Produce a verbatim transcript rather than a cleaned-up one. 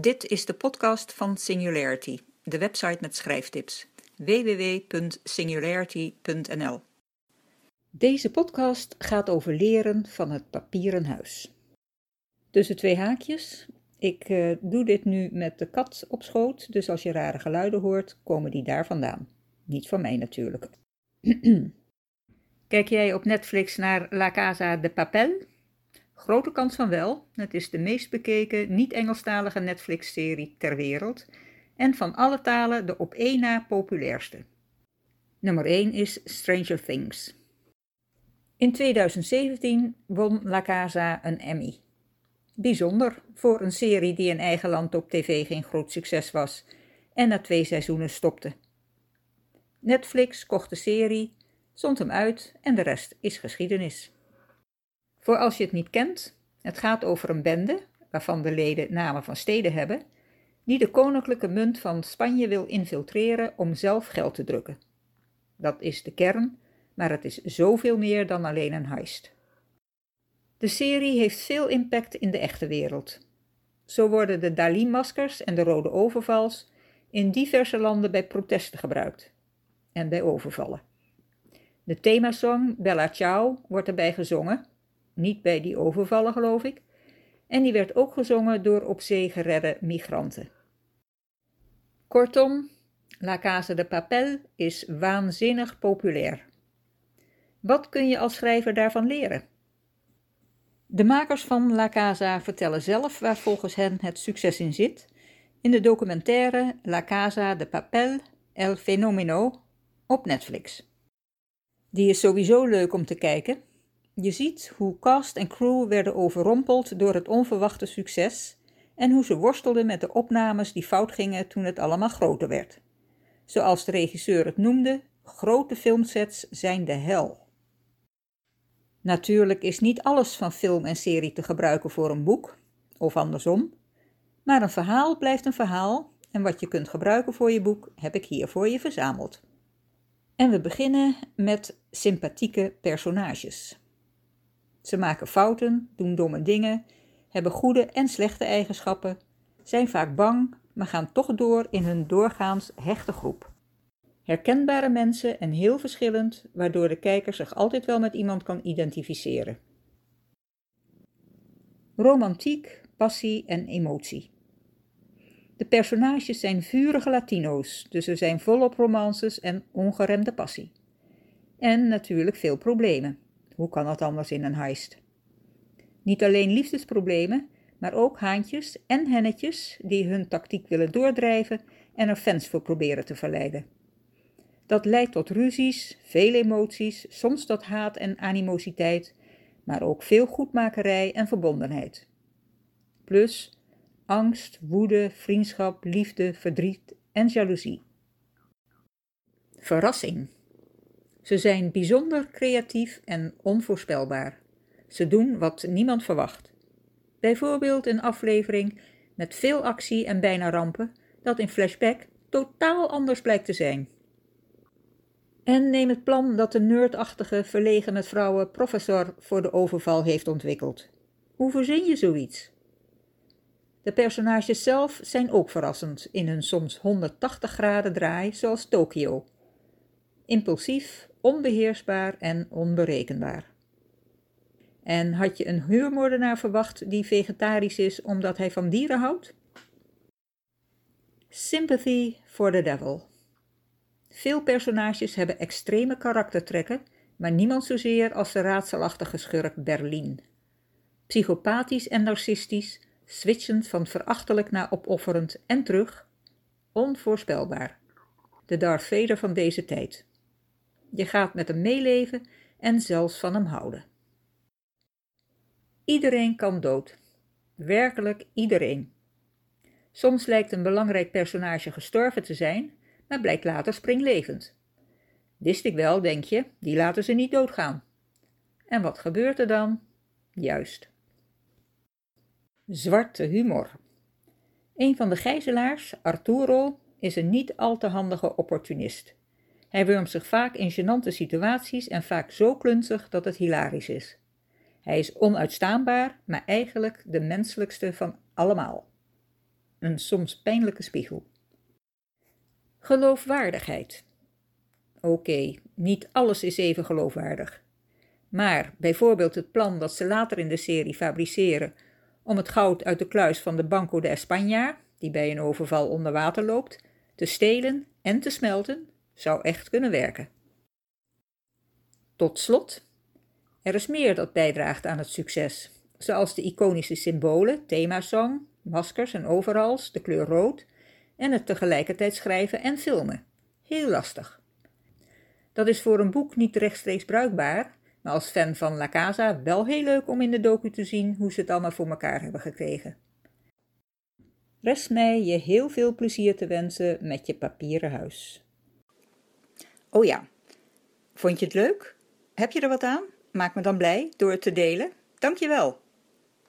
Dit is de podcast van Singularity, de website met schrijftips. w w w punt singularity punt n l Deze podcast gaat over leren van het papieren huis. Tussen twee haakjes. Ik uh, doe dit nu met de kat op schoot, dus als je rare geluiden hoort, komen die daar vandaan. Niet van mij natuurlijk. Kijk jij op Netflix naar La Casa de Papel? Grote kans van wel. Het is de meest bekeken niet-Engelstalige Netflix-serie ter wereld en van alle talen de op één na populairste. Nummer één is Stranger Things. In twintig zeventien won La Casa een Emmy. Bijzonder voor een serie die in eigen land op tv geen groot succes was en na twee seizoenen stopte. Netflix kocht de serie, zond hem uit en de rest is geschiedenis. Voor als je het niet kent, het gaat over een bende, waarvan de leden namen van steden hebben, die de koninklijke munt van Spanje wil infiltreren om zelf geld te drukken. Dat is de kern, maar het is zoveel meer dan alleen een heist. De serie heeft veel impact in de echte wereld. Zo worden de Dali-maskers en de rode overvals in diverse landen bij protesten gebruikt en bij overvallen. De themasong Bella Ciao wordt erbij gezongen, niet bij die overvallen geloof ik, en die werd ook gezongen door op zee geredde migranten. Kortom, La Casa de Papel is waanzinnig populair. Wat kun je als schrijver daarvan leren? De makers van La Casa vertellen zelf waar volgens hen het succes in zit in de documentaire La Casa de Papel, El Fenomeno op Netflix. Die is sowieso leuk om te kijken. Je ziet hoe cast en crew werden overrompeld door het onverwachte succes en hoe ze worstelden met de opnames die fout gingen toen het allemaal groter werd. Zoals de regisseur het noemde, grote filmsets zijn de hel. Natuurlijk is niet alles van film en serie te gebruiken voor een boek, of andersom, maar een verhaal blijft een verhaal en wat je kunt gebruiken voor je boek heb ik hier voor je verzameld. En we beginnen met sympathieke personages. Ze maken fouten, doen domme dingen, hebben goede en slechte eigenschappen, zijn vaak bang, maar gaan toch door in hun doorgaans hechte groep. Herkenbare mensen en heel verschillend, waardoor de kijker zich altijd wel met iemand kan identificeren. Romantiek, passie en emotie. De personages zijn vurige Latino's, dus er zijn volop romances en ongeremde passie. En natuurlijk veel problemen. Hoe kan dat anders in een heist? Niet alleen liefdesproblemen, maar ook haantjes en hennetjes die hun tactiek willen doordrijven en er fans voor proberen te verleiden. Dat leidt tot ruzies, veel emoties, soms tot haat en animositeit, maar ook veel goedmakerij en verbondenheid. Plus angst, woede, vriendschap, liefde, verdriet en jaloezie. Verrassing. Ze zijn bijzonder creatief en onvoorspelbaar. Ze doen wat niemand verwacht. Bijvoorbeeld een aflevering met veel actie en bijna rampen, dat in flashback totaal anders blijkt te zijn. En neem het plan dat de nerdachtige, verlegen met vrouwen professor voor de overval heeft ontwikkeld. Hoe verzin je zoiets? De personages zelf zijn ook verrassend in hun soms honderdtachtig graden draai, zoals Tokio. Impulsief, onbeheersbaar en onberekenbaar. En had je een huurmoordenaar verwacht die vegetarisch is omdat hij van dieren houdt? Sympathy for the devil. Veel personages hebben extreme karaktertrekken, maar niemand zozeer als de raadselachtige schurk Berlin. Psychopathisch en narcistisch, switchend van verachtelijk naar opofferend en terug, onvoorspelbaar. De Darth Vader van deze tijd. Je gaat met hem meeleven en zelfs van hem houden. Iedereen kan dood. Werkelijk iedereen. Soms lijkt een belangrijk personage gestorven te zijn, maar blijkt later springlevend. Wist ik wel, denk je, die laten ze niet doodgaan. En wat gebeurt er dan? Juist. Zwarte humor. Een van de gijzelaars, Arturo, is een niet al te handige opportunist. Hij wurmt zich vaak in gênante situaties en vaak zo klunzig dat het hilarisch is. Hij is onuitstaanbaar, maar eigenlijk de menselijkste van allemaal. een soms pijnlijke spiegel. Geloofwaardigheid. Oké, okay, niet alles is even geloofwaardig. Maar bijvoorbeeld het plan dat ze later in de serie fabriceren om het goud uit de kluis van de Banco de España, die bij een overval onder water loopt, te stelen en te smelten, zou echt kunnen werken. Tot slot, er is meer dat bijdraagt aan het succes, zoals de iconische symbolen, themasong, maskers en overals, de kleur rood en het tegelijkertijd schrijven en filmen. Heel lastig. Dat is voor een boek niet rechtstreeks bruikbaar, maar als fan van La Casa wel heel leuk om in de docu te zien hoe ze het allemaal voor elkaar hebben gekregen. Rest mij je heel veel plezier te wensen met je papieren huis. Oh ja, vond je het leuk? Heb je er wat aan? Maak me dan blij door het te delen. Dank je wel!